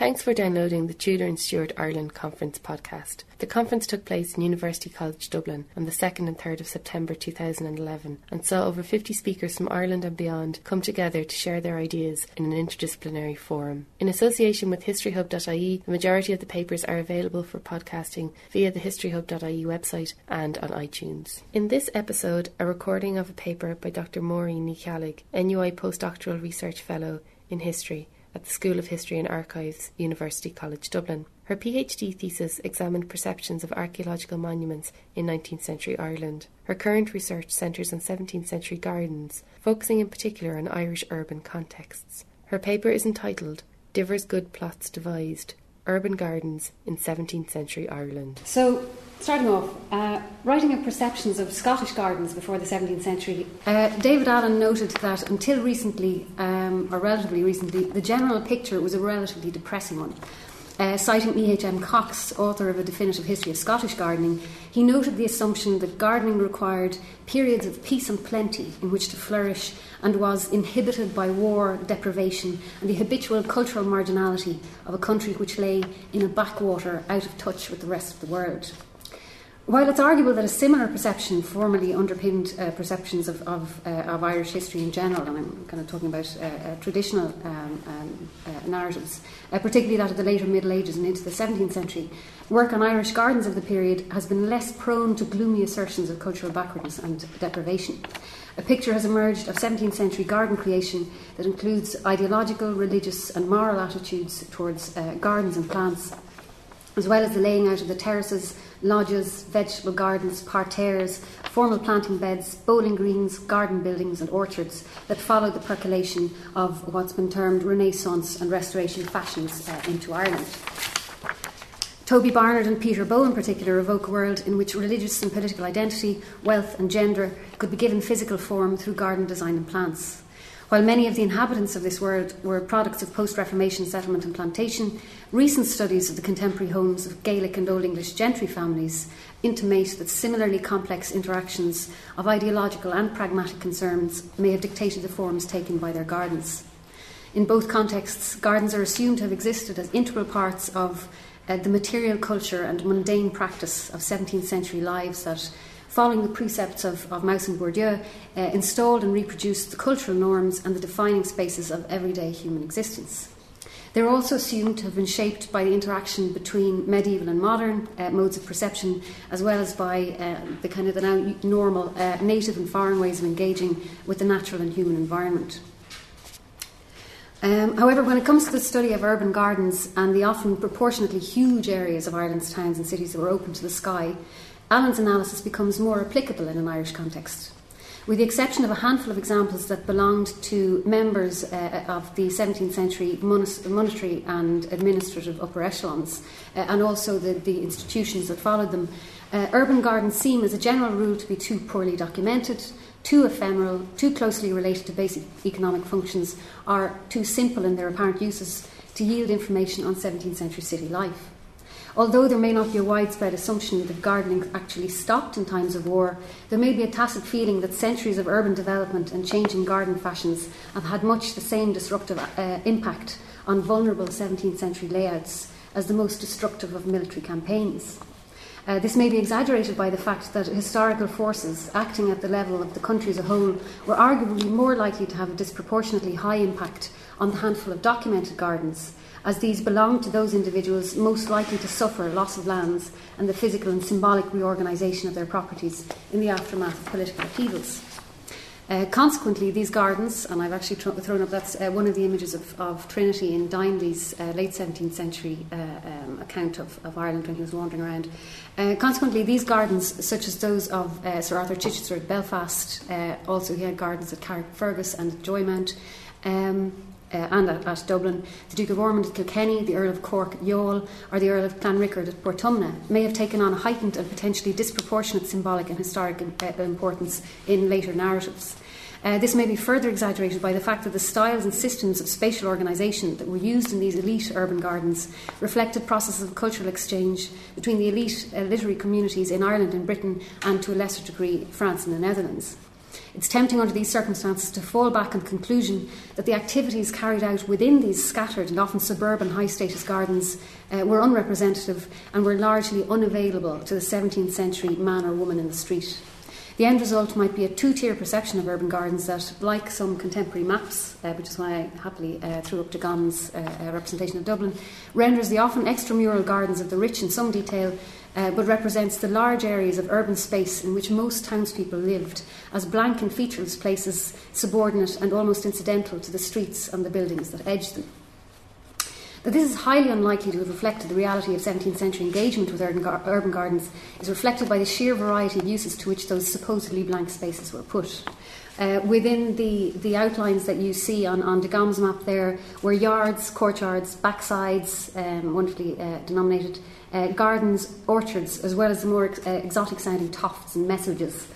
Thanks for downloading the Tudor and Stuart Ireland Conference podcast. The conference took place in University College Dublin on the 2nd and 3rd of September 2011 and saw over 50 speakers from Ireland and beyond come together to share their ideas in an interdisciplinary forum. In association with HistoryHub.ie, the majority of the papers are available for podcasting via the HistoryHub.ie website and on iTunes. In this episode, a recording of a paper by Dr. Maureen Ní Chuilí, NUI Postdoctoral Research Fellow in History at the School of History and Archives, University College Dublin. Her PhD thesis examined perceptions of archaeological monuments in 19th century Ireland. Her current research centres on 17th century gardens, focusing in particular on Irish urban contexts. Her paper is entitled Divers Good Plots Devised, Urban Gardens in 17th Century Ireland. So, starting off, writing of perceptions of Scottish gardens before the 17th century, David Allen noted that until recently, or relatively recently, the general picture was a relatively depressing one. Citing E.H.M. Cox, author of A Definitive History of Scottish Gardening, he noted the assumption that gardening required periods of peace and plenty in which to flourish and was inhibited by war, deprivation, and the habitual cultural marginality of a country which lay in a backwater out of touch with the rest of the world. While it's arguable that a similar perception formerly underpinned perceptions of Irish history in general, and I'm kind of talking about traditional narratives, particularly that of the later Middle Ages and into the 17th century, work on Irish gardens of the period has been less prone to gloomy assertions of cultural backwardness and deprivation. A picture has emerged of 17th century garden creation that includes ideological, religious and moral attitudes towards gardens and plants, as well as the laying out of the terraces, lodges, vegetable gardens, parterres, formal planting beds, bowling greens, garden buildings and orchards that followed the percolation of what's been termed Renaissance and Restoration fashions into Ireland. Toby Barnard and Peter Bowe in particular evoke a world in which religious and political identity, wealth and gender could be given physical form through garden design and plants. While many of the inhabitants of this world were products of post-Reformation settlement and plantation, recent studies of the contemporary homes of Gaelic and Old English gentry families intimate that similarly complex interactions of ideological and pragmatic concerns may have dictated the forms taken by their gardens. In both contexts, gardens are assumed to have existed as integral parts of the material culture and mundane practice of 17th century lives that, following the precepts of Mauss and Bourdieu, installed and reproduced the cultural norms and the defining spaces of everyday human existence. They're also assumed to have been shaped by the interaction between medieval and modern modes of perception, as well as by the now normal native and foreign ways of engaging with the natural and human environment. However, when it comes to the study of urban gardens and the often proportionately huge areas of Ireland's towns and cities that were open to the sky, Allen's analysis becomes more applicable in an Irish context. With the exception of a handful of examples that belonged to members of the 17th century monetary and administrative upper echelons, and also the institutions that followed them, urban gardens seem as a general rule to be too poorly documented, too ephemeral, too closely related to basic economic functions, or too simple in their apparent uses to yield information on 17th century city life. Although there may not be a widespread assumption that gardening actually stopped in times of war, there may be a tacit feeling that centuries of urban development and changing garden fashions have had much the same disruptive impact on vulnerable 17th century layouts as the most destructive of military campaigns. This may be exaggerated by the fact that historical forces acting at the level of the country as a whole were arguably more likely to have a disproportionately high impact on the handful of documented gardens, as these belonged to those individuals most likely to suffer loss of lands and the physical and symbolic reorganisation of their properties in the aftermath of political upheavals. Consequently, these gardens, and I've actually thrown up, that's one of the images of Trinity in Dainley's late 17th century account of Ireland when he was wandering around. Consequently, these gardens, such as those of Sir Arthur Chichester at Belfast, also he had gardens at Carrickfergus and at Joymount, and at Dublin, the Duke of Ormond at Kilkenny, the Earl of Cork at Youghal, or the Earl of Clanricarde at Portumna, may have taken on a heightened and potentially disproportionate symbolic and historic importance in later narratives. This may be further exaggerated by the fact that the styles and systems of spatial organisation that were used in these elite urban gardens reflected processes of cultural exchange between the elite literary communities in Ireland and Britain, and to a lesser degree France and the Netherlands. It's tempting under these circumstances to fall back on the conclusion that the activities carried out within these scattered and often suburban high-status gardens were unrepresentative and were largely unavailable to the 17th century man or woman in the street. The end result might be a two-tier perception of urban gardens that, like some contemporary maps, which is why I happily threw up De Gaun's representation of Dublin, renders the often extramural gardens of the rich in some detail, but represents the large areas of urban space in which most townspeople lived, as blank and featureless places subordinate and almost incidental to the streets and the buildings that edged them. That this is highly unlikely to have reflected the reality of 17th century engagement with urban gardens is reflected by the sheer variety of uses to which those supposedly blank spaces were put. Within the outlines that you see on de Gaun's map there were yards, courtyards, backsides, wonderfully denominated, gardens, orchards, as well as the more exotic-sounding tofts and messages,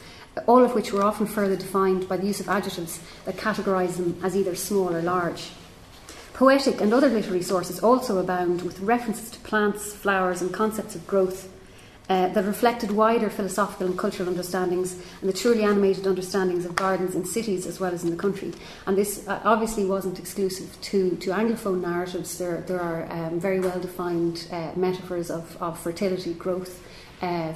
all of which were often further defined by the use of adjectives that categorise them as either small or large. Poetic and other literary sources also abound with references to plants, flowers and concepts of growth that reflected wider philosophical and cultural understandings and the truly animated understandings of gardens in cities as well as in the country. And this obviously wasn't exclusive to Anglophone narratives. There are very well-defined metaphors of fertility, growth,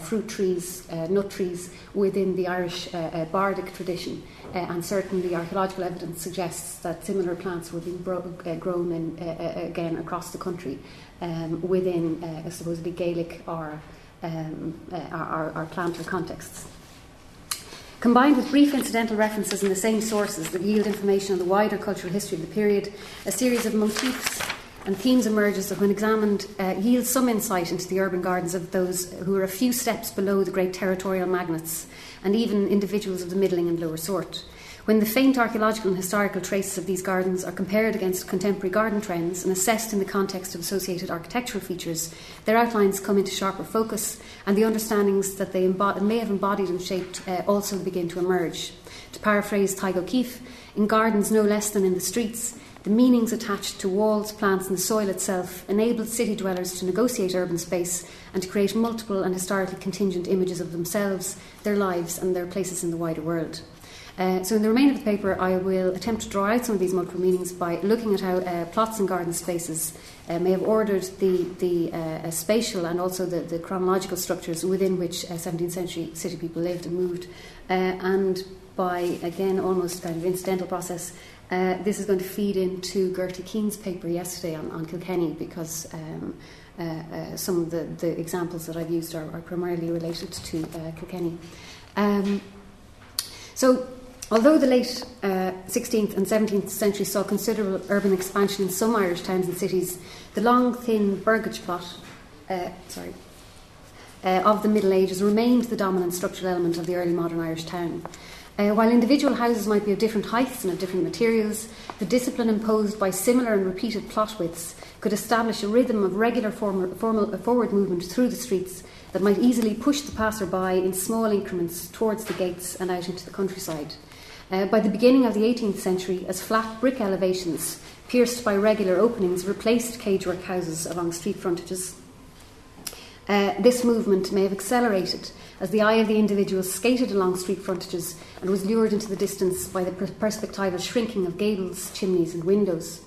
fruit trees, nut trees within the Irish bardic tradition, and certainly archaeological evidence suggests that similar plants were being grown in, again across the country within supposedly Gaelic or planter contexts. Combined with brief incidental references in the same sources that yield information on the wider cultural history of the period, a series of motifs and themes emerges that, when examined, yield some insight into the urban gardens of those who are a few steps below the great territorial magnates and even individuals of the middling and lower sort. When the faint archaeological and historical traces of these gardens are compared against contemporary garden trends and assessed in the context of associated architectural features, their outlines come into sharper focus and the understandings that they may have embodied and shaped also begin to emerge. To paraphrase Tygo Keefe, in gardens no less than in the streets, the meanings attached to walls, plants and the soil itself enabled city dwellers to negotiate urban space and to create multiple and historically contingent images of themselves, their lives and their places in the wider world. So in the remainder of the paper I will attempt to draw out some of these multiple meanings by looking at how plots and garden spaces may have ordered the spatial and also the chronological structures within which 17th century city people lived and moved, and by, again, almost kind of incidental process, this is going to feed into Gerty Keane's paper yesterday on Kilkenny, because some of the examples that I've used are primarily related to Kilkenny. So, although the late 16th and 17th centuries saw considerable urban expansion in some Irish towns and cities, the long, thin burgage plot... of the Middle Ages remained the dominant structural element of the early modern Irish town. While individual houses might be of different heights and of different materials, the discipline imposed by similar and repeated plot widths could establish a rhythm of regular forward movement through the streets that might easily push the passer-by in small increments towards the gates and out into the countryside. By the beginning of the 18th century, as flat brick elevations pierced by regular openings replaced cagework houses along street frontages, this movement may have accelerated as the eye of the individual skated along street frontages and was lured into the distance by the perspectival shrinking of gables, chimneys and windows.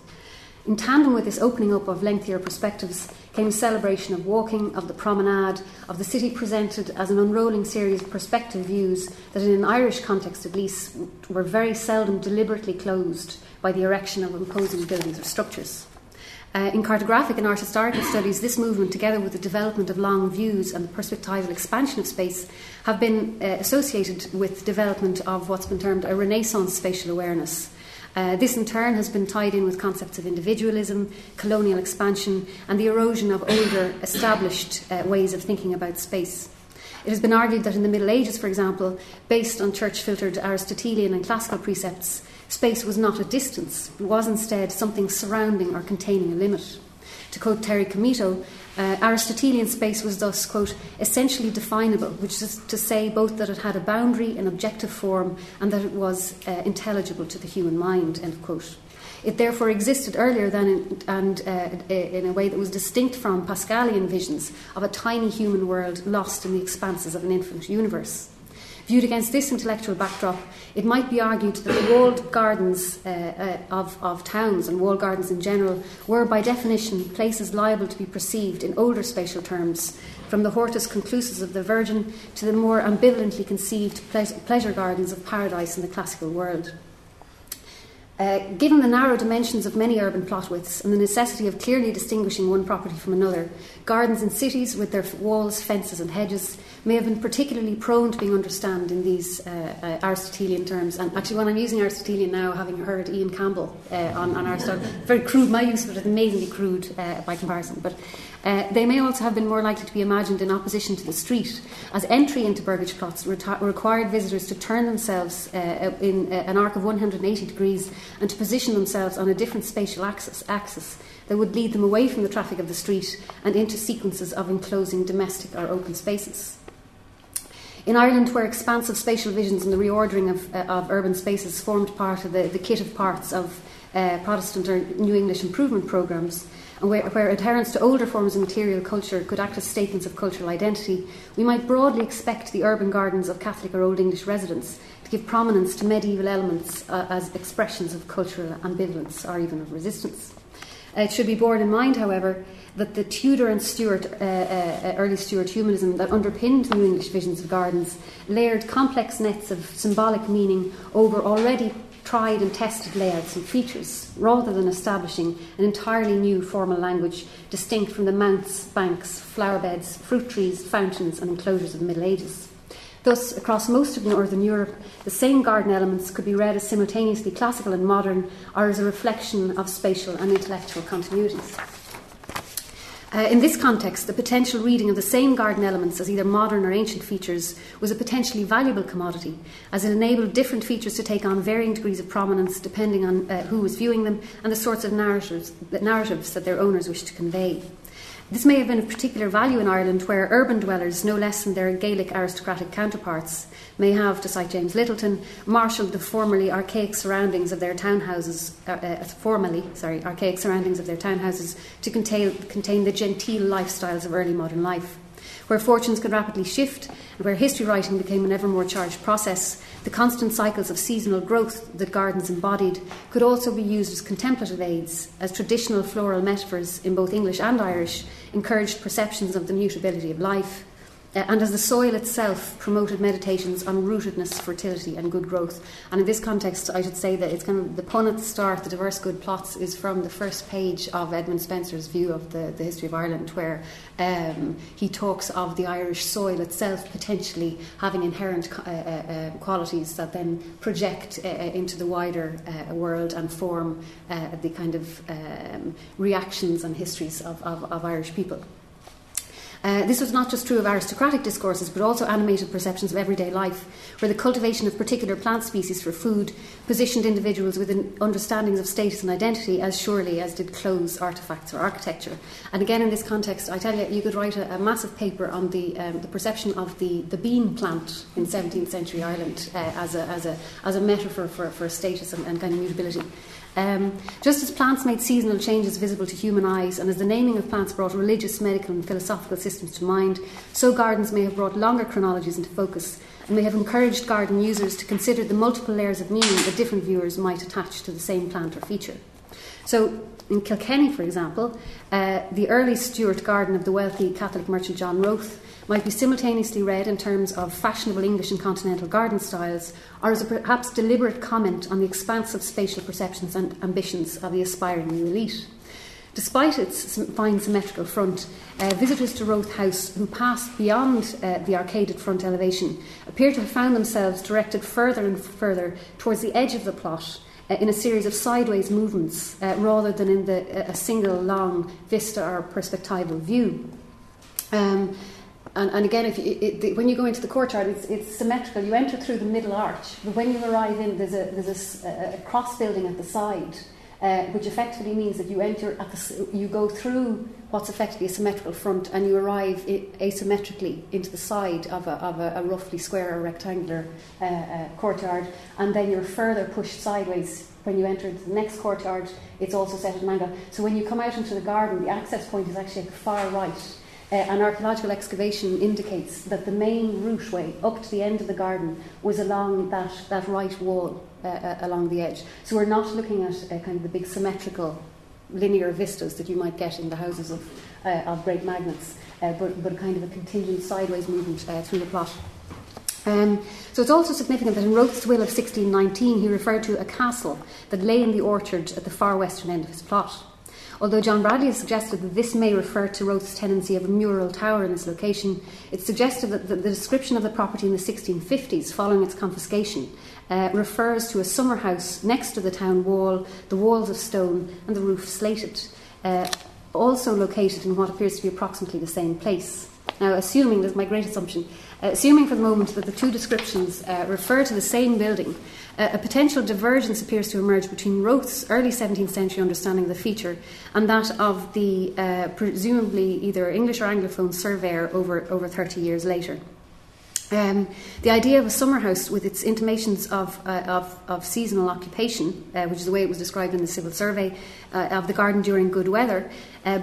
In tandem with this opening up of lengthier perspectives came a celebration of walking, of the promenade, of the city presented as an unrolling series of perspective views that, in an Irish context at least, were very seldom deliberately closed by the erection of imposing buildings or structures. In cartographic and art historical studies, this movement, together with the development of long views and the perspectival expansion of space, have been associated with development of what's been termed a Renaissance spatial awareness. This, in turn, has been tied in with concepts of individualism, colonial expansion, and the erosion of older, established ways of thinking about space. It has been argued that in the Middle Ages, for example, based on church-filtered Aristotelian and classical precepts, space was not a distance, but was instead something surrounding or containing a limit. To quote Terry Comito, Aristotelian space was thus, quote, essentially definable, which is to say both that it had a boundary, an objective form, and that it was intelligible to the human mind, end quote. It therefore existed earlier than in a way that was distinct from Pascalian visions of a tiny human world lost in the expanses of an infinite universe. Viewed against this intellectual backdrop, it might be argued that the walled gardens of towns and walled gardens in general were by definition places liable to be perceived in older spatial terms, from the hortus conclusus of the Virgin to the more ambivalently conceived pleasure gardens of paradise in the classical world. Given the narrow dimensions of many urban plot widths and the necessity of clearly distinguishing one property from another, gardens in cities with their walls, fences and hedges may have been particularly prone to being understood in these Aristotelian terms. And actually, when I'm using Aristotelian now, having heard Ian Campbell on Aristotle, very crude, my use of it is amazingly crude by comparison, but they may also have been more likely to be imagined in opposition to the street, as entry into burgage plots required visitors to turn themselves in an arc of 180 degrees and to position themselves on a different spatial axis that would lead them away from the traffic of the street and into sequences of enclosing domestic or open spaces. In Ireland, where expansive spatial visions and the reordering of urban spaces formed part of the kit of parts of Protestant or New English improvement programmes, and where adherence to older forms of material culture could act as statements of cultural identity, we might broadly expect the urban gardens of Catholic or Old English residents to give prominence to medieval elements as expressions of cultural ambivalence or even of resistance. It should be borne in mind, however, that the Tudor and Stuart, early Stuart humanism that underpinned New English visions of gardens layered complex nets of symbolic meaning over already tried and tested layouts and features, rather than establishing an entirely new formal language distinct from the mounts, banks, flower beds, fruit trees, fountains and enclosures of the Middle Ages. Thus, across most of Northern Europe, the same garden elements could be read as simultaneously classical and modern, or as a reflection of spatial and intellectual continuities. In this context, the potential reading of the same garden elements as either modern or ancient features was a potentially valuable commodity, as it enabled different features to take on varying degrees of prominence depending on who was viewing them and the sorts of narratives that their owners wished to convey. This may have been of particular value in Ireland, where urban dwellers, no less than their Gaelic aristocratic counterparts, may have, to cite James Lyttleton, marshalled the formerly archaic surroundings of their townhouses, archaic surroundings of their townhouses to contain the genteel lifestyles of early modern life. Where fortunes could rapidly shift, and where history writing became an ever more charged process, the constant cycles of seasonal growth that gardens embodied could also be used as contemplative aids, as traditional floral metaphors in both English and Irish encouraged perceptions of the mutability of life, and as the soil itself promoted meditations on rootedness, fertility and good growth. And in this context, I should say that it's kind of the pun at the start, the diverse good plots, is from the first page of Edmund Spencer's view of the history of Ireland, where he talks of the Irish soil itself potentially having inherent qualities that then project into the wider world and form the kind of reactions and histories of Irish people. This was not just true of aristocratic discourses, but also animated perceptions of everyday life, where the cultivation of particular plant species for food positioned individuals within understandings of status and identity as surely as did clothes, artefacts or architecture. And again, in this context, I tell you, you could write a massive paper on the perception of the bean plant in 17th century Ireland as a metaphor for status and kind of mutability. Just as plants made seasonal changes visible to human eyes, and as the naming of plants brought religious, medical and philosophical systems to mind, so gardens may have brought longer chronologies into focus and may have encouraged garden users to consider the multiple layers of meaning that different viewers might attach to the same plant or feature. So, in Kilkenny, for example, the early Stuart garden of the wealthy Catholic merchant John Rothe might be simultaneously read in terms of fashionable English and continental garden styles, or as a perhaps deliberate comment on the expansive spatial perceptions and ambitions of the aspiring new elite. Despite its fine symmetrical front, visitors to Roth House who passed beyond the arcaded front elevation appear to have found themselves directed further and further towards the edge of the plot in a series of sideways movements rather than in a single long vista or perspectival view. And again, when you go into the courtyard, it's symmetrical. You enter through the middle arch, but when you arrive in, there's a cross building at the side, which effectively means that you enter you go through what's effectively a symmetrical front, and you arrive asymmetrically into the side of a roughly square or rectangular courtyard, and then you're further pushed sideways. When you enter the next courtyard, it's also set at an angle. So when you come out into the garden, the access point is actually at the far right. An archaeological excavation indicates that the main routeway up to the end of the garden was along that right wall along the edge. So we're not looking at kind of the big symmetrical linear vistas that you might get in the houses of great magnates, but kind of a continued sideways movement through the plot. So it's also significant that in Roth's will of 1619 he referred to a castle that lay in the orchard at the far western end of his plot. Although John Bradley has suggested that this may refer to Roth's tenancy of a mural tower in this location, it's suggested that the description of the property in the 1650s, following its confiscation, refers to a summer house next to the town wall, the walls of stone and the roof slated, also located in what appears to be approximately the same place. Now, assuming, this is my great assumption, assuming for the moment that the two descriptions refer to the same building, a potential divergence appears to emerge between Roth's early 17th century understanding of the feature and that of the presumably either English or Anglophone surveyor over 30 years later. The idea of a summer house with its intimations of seasonal occupation, which is the way it was described in the civil survey of the garden during good weather,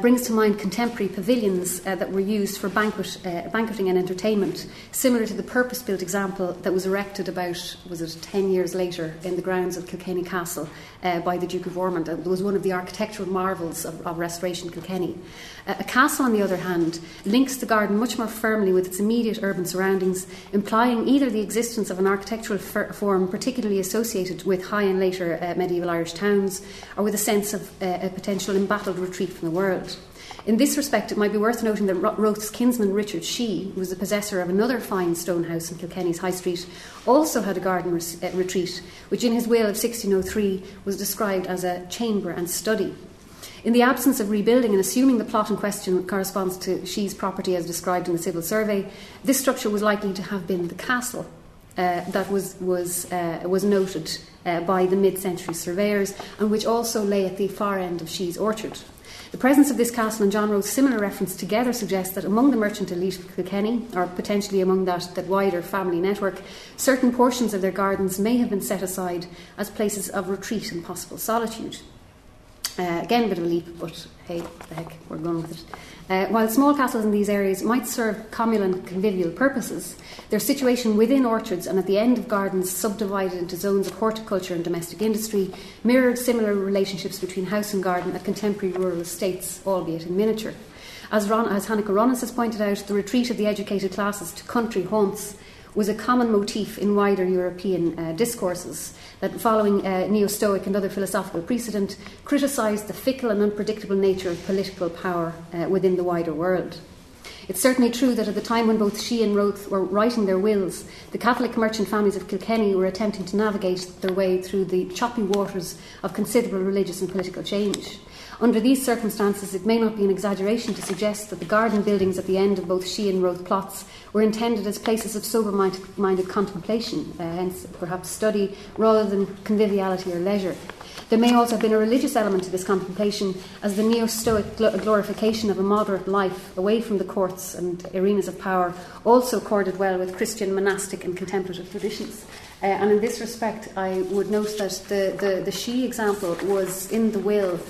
brings to mind contemporary pavilions that were used for banqueting and entertainment, similar to the purpose-built example that was erected about, 10 years later in the grounds of Kilkenny Castle by the Duke of Ormond. It was one of the architectural marvels of Restoration Kilkenny. A castle, on the other hand, links the garden much more firmly with its immediate urban surroundings, implying either the existence of an architectural form particularly associated with high and later medieval Irish towns, or with a sense of a potential embattled retreat from the world. In this respect, it might be worth noting that Roth's kinsman Richard Shee, who was the possessor of another fine stone house in Kilkenny's High Street, also had a garden retreat, which in his will of 1603 was described as a chamber and study. In the absence of rebuilding and assuming the plot in question corresponds to Shee's property as described in the civil survey, this structure was likely to have been the castle that was noted by the mid-century surveyors and which also lay at the far end of Shee's orchard. The presence of this castle and John Roth's similar reference together suggests that among the merchant elite of Kilkenny, or potentially among that wider family network, certain portions of their gardens may have been set aside as places of retreat and possible solitude. Again, a bit of a leap, but hey, what the heck, we're going with it. While small castles in these areas might serve communal and convivial purposes, their situation within orchards and at the end of gardens subdivided into zones of horticulture and domestic industry mirrored similar relationships between house and garden at contemporary rural estates, albeit in miniature. As Hanneke Ronnes has pointed out, the retreat of the educated classes to country haunts was a common motif in wider European discourses that, following neo-Stoic and other philosophical precedent, criticised the fickle and unpredictable nature of political power within the wider world. It's certainly true that at the time when both Shee and Roth were writing their wills, the Catholic merchant families of Kilkenny were attempting to navigate their way through the choppy waters of considerable religious and political change. Under these circumstances, it may not be an exaggeration to suggest that the garden buildings at the end of both Shee and Roth plots were intended as places of sober-minded contemplation, hence perhaps study, rather than conviviality or leisure. There may also have been a religious element to this contemplation, as the neo-Stoic glorification of a moderate life away from the courts and arenas of power also accorded well with Christian monastic and contemplative traditions. And in this respect, I would note that the Shee example was in the will.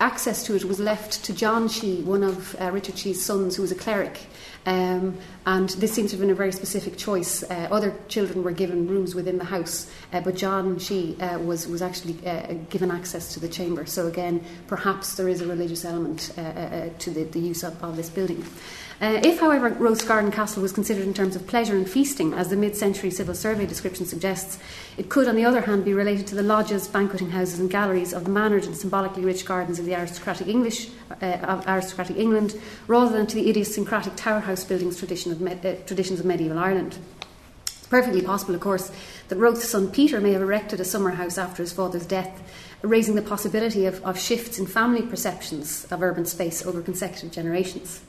Access to it was left to John Shee, one of Richard Shee's sons, who was a cleric. And this seems to have been a very specific choice. Other children were given rooms within the house, but John Shee was actually given access to the chamber. So again, perhaps there is a religious element to the use of this building. If, however, Roth's garden castle was considered in terms of pleasure and feasting, as the mid-century civil survey description suggests, it could, on the other hand, be related to the lodges, banqueting houses and galleries of the mannered and symbolically rich gardens of the aristocratic England, rather than to the idiosyncratic tower house buildings traditions of medieval Ireland. It's perfectly possible, of course, that Roth's son Peter may have erected a summer house after his father's death, raising the possibility of shifts in family perceptions of urban space over consecutive generations.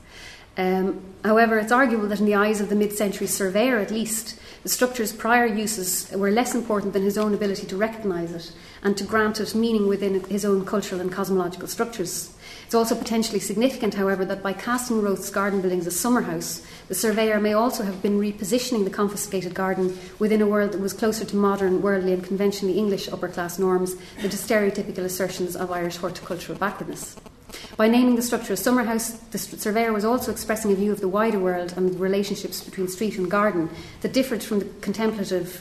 However, it's arguable that in the eyes of the mid-century surveyor, at least, the structure's prior uses were less important than his own ability to recognise it and to grant it meaning within his own cultural and cosmological structures. It's also potentially significant, however, that by casting Roth's garden buildings as summer house, the surveyor may also have been repositioning the confiscated garden within a world that was closer to modern, worldly and conventionally English upper-class norms than to stereotypical assertions of Irish horticultural backwardness. By naming the structure a summer house, the surveyor was also expressing a view of the wider world and the relationships between street and garden that differed from the contemplative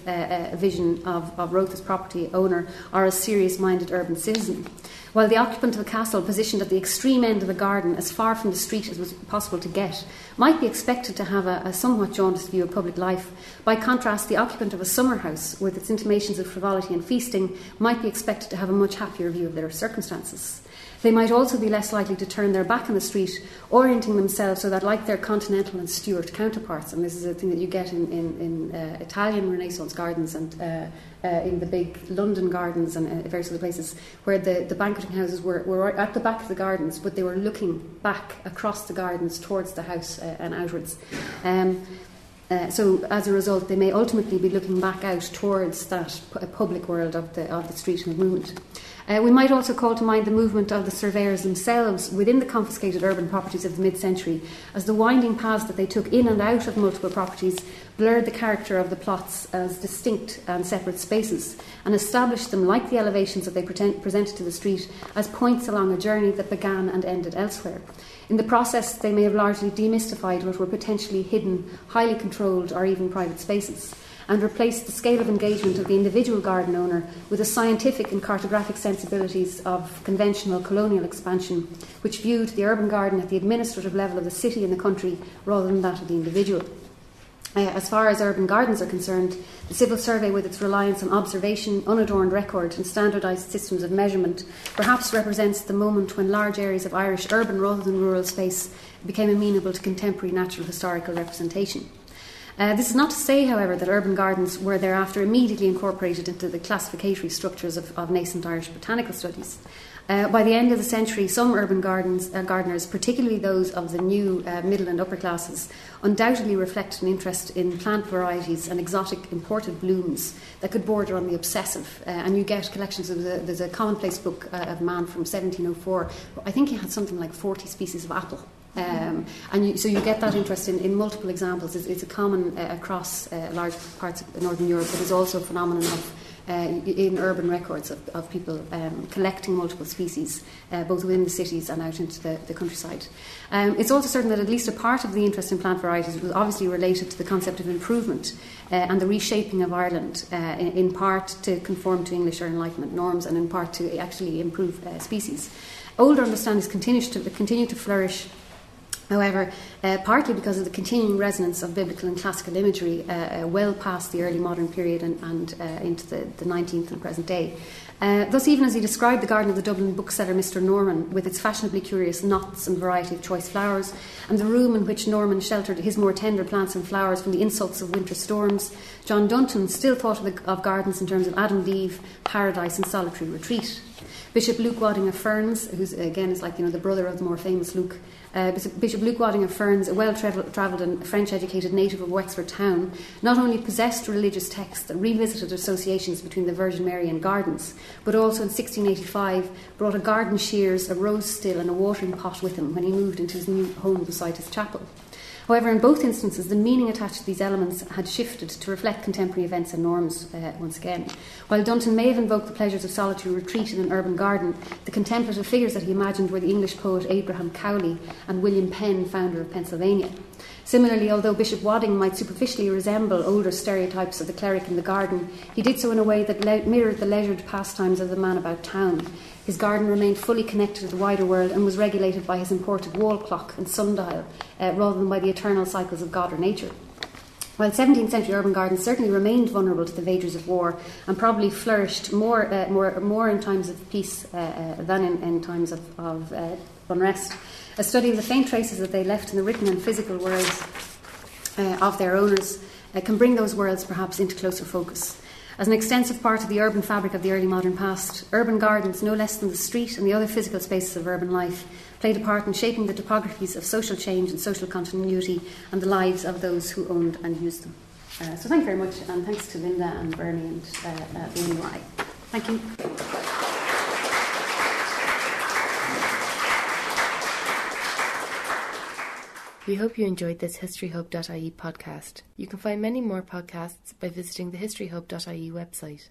vision of Roth as property owner or a serious-minded urban citizen. While the occupant of a castle positioned at the extreme end of a garden, as far from the street as was possible to get, might be expected to have a somewhat jaundiced view of public life. By contrast, the occupant of a summer house, with its intimations of frivolity and feasting, might be expected to have a much happier view of their circumstances. They might also be less likely to turn their back on the street, orienting themselves so that, like their continental and Stuart counterparts, and this is a thing that you get in Italian Renaissance gardens and in the big London gardens and various other places, where the banqueting houses were at the back of the gardens, but they were looking back across the gardens towards the house and outwards. So as a result, they may ultimately be looking back out towards that public world of the street and the movement. We might also call to mind the movement of the surveyors themselves within the confiscated urban properties of the mid-century, as the winding paths that they took in and out of multiple properties blurred the character of the plots as distinct and separate spaces, and established them, like the elevations that they presented to the street, as points along a journey that began and ended elsewhere. In the process, they may have largely demystified what were potentially hidden, highly controlled, or even private spaces, and replaced the scale of engagement of the individual garden owner with the scientific and cartographic sensibilities of conventional colonial expansion, which viewed the urban garden at the administrative level of the city and the country rather than that of the individual. As far as urban gardens are concerned, the civil survey, with its reliance on observation, unadorned record and standardised systems of measurement, perhaps represents the moment when large areas of Irish urban rather than rural space became amenable to contemporary natural historical representation. This is not to say, however, that urban gardens were thereafter immediately incorporated into the classificatory structures of nascent Irish botanical studies. By the end of the century, some urban gardeners, particularly those of the new middle and upper classes, undoubtedly reflected an interest in plant varieties and exotic imported blooms that could border on the obsessive. And you get collections of there's a commonplace book of man from 1704. I think he had something like 40 species of apple. So you get that interest in multiple examples. It's a common across large parts of Northern Europe, but there's also a phenomenon of in urban records of people collecting multiple species, both within the cities and out into the countryside. It's also certain that at least a part of the interest in plant varieties was obviously related to the concept of improvement and the reshaping of Ireland, in part to conform to English or Enlightenment norms and in part to actually improve species. Older understandings continue to flourish, however, partly because of the continuing resonance of biblical and classical imagery well past the early modern period and into the 19th and present day. Thus, even as he described the garden of the Dublin bookseller Mr. Norman, with its fashionably curious knots and variety of choice flowers, and the room in which Norman sheltered his more tender plants and flowers from the insults of winter storms, John Dunton still thought of gardens in terms of Adam and Eve, paradise and solitary retreat. Bishop Luke Wadding of Ferns, who's again is like the brother of the more famous Luke, Bishop Luke Wadding of Ferns, a well-travelled and French-educated native of Wexford town, not only possessed religious texts that revisited associations between the Virgin Mary and gardens, but also in 1685 brought a garden shears, a rose still and a watering pot with him when he moved into his new home beside his chapel. However, in both instances, the meaning attached to these elements had shifted to reflect contemporary events and norms once again. While Dunton may have invoked the pleasures of solitary retreat in an urban garden, the contemplative figures that he imagined were the English poet Abraham Cowley and William Penn, founder of Pennsylvania. Similarly, although Bishop Wadding might superficially resemble older stereotypes of the cleric in the garden, he did so in a way that mirrored the leisured pastimes of the man about town. His garden remained fully connected to the wider world and was regulated by his imported wall clock and sundial, rather than by the eternal cycles of God or nature. While 17th century urban gardens certainly remained vulnerable to the vagaries of war and probably flourished more in times of peace than in times of unrest, a study of the faint traces that they left in the written and physical worlds of their owners can bring those worlds perhaps into closer focus. As an extensive part of the urban fabric of the early modern past, urban gardens, no less than the street and the other physical spaces of urban life, played a part in shaping the topographies of social change and social continuity and the lives of those who owned and used them. So thank you very much, and thanks to Linda and Bernie and the UNY. Thank you. We hope you enjoyed this HistoryHub.ie podcast. You can find many more podcasts by visiting the HistoryHub.ie website.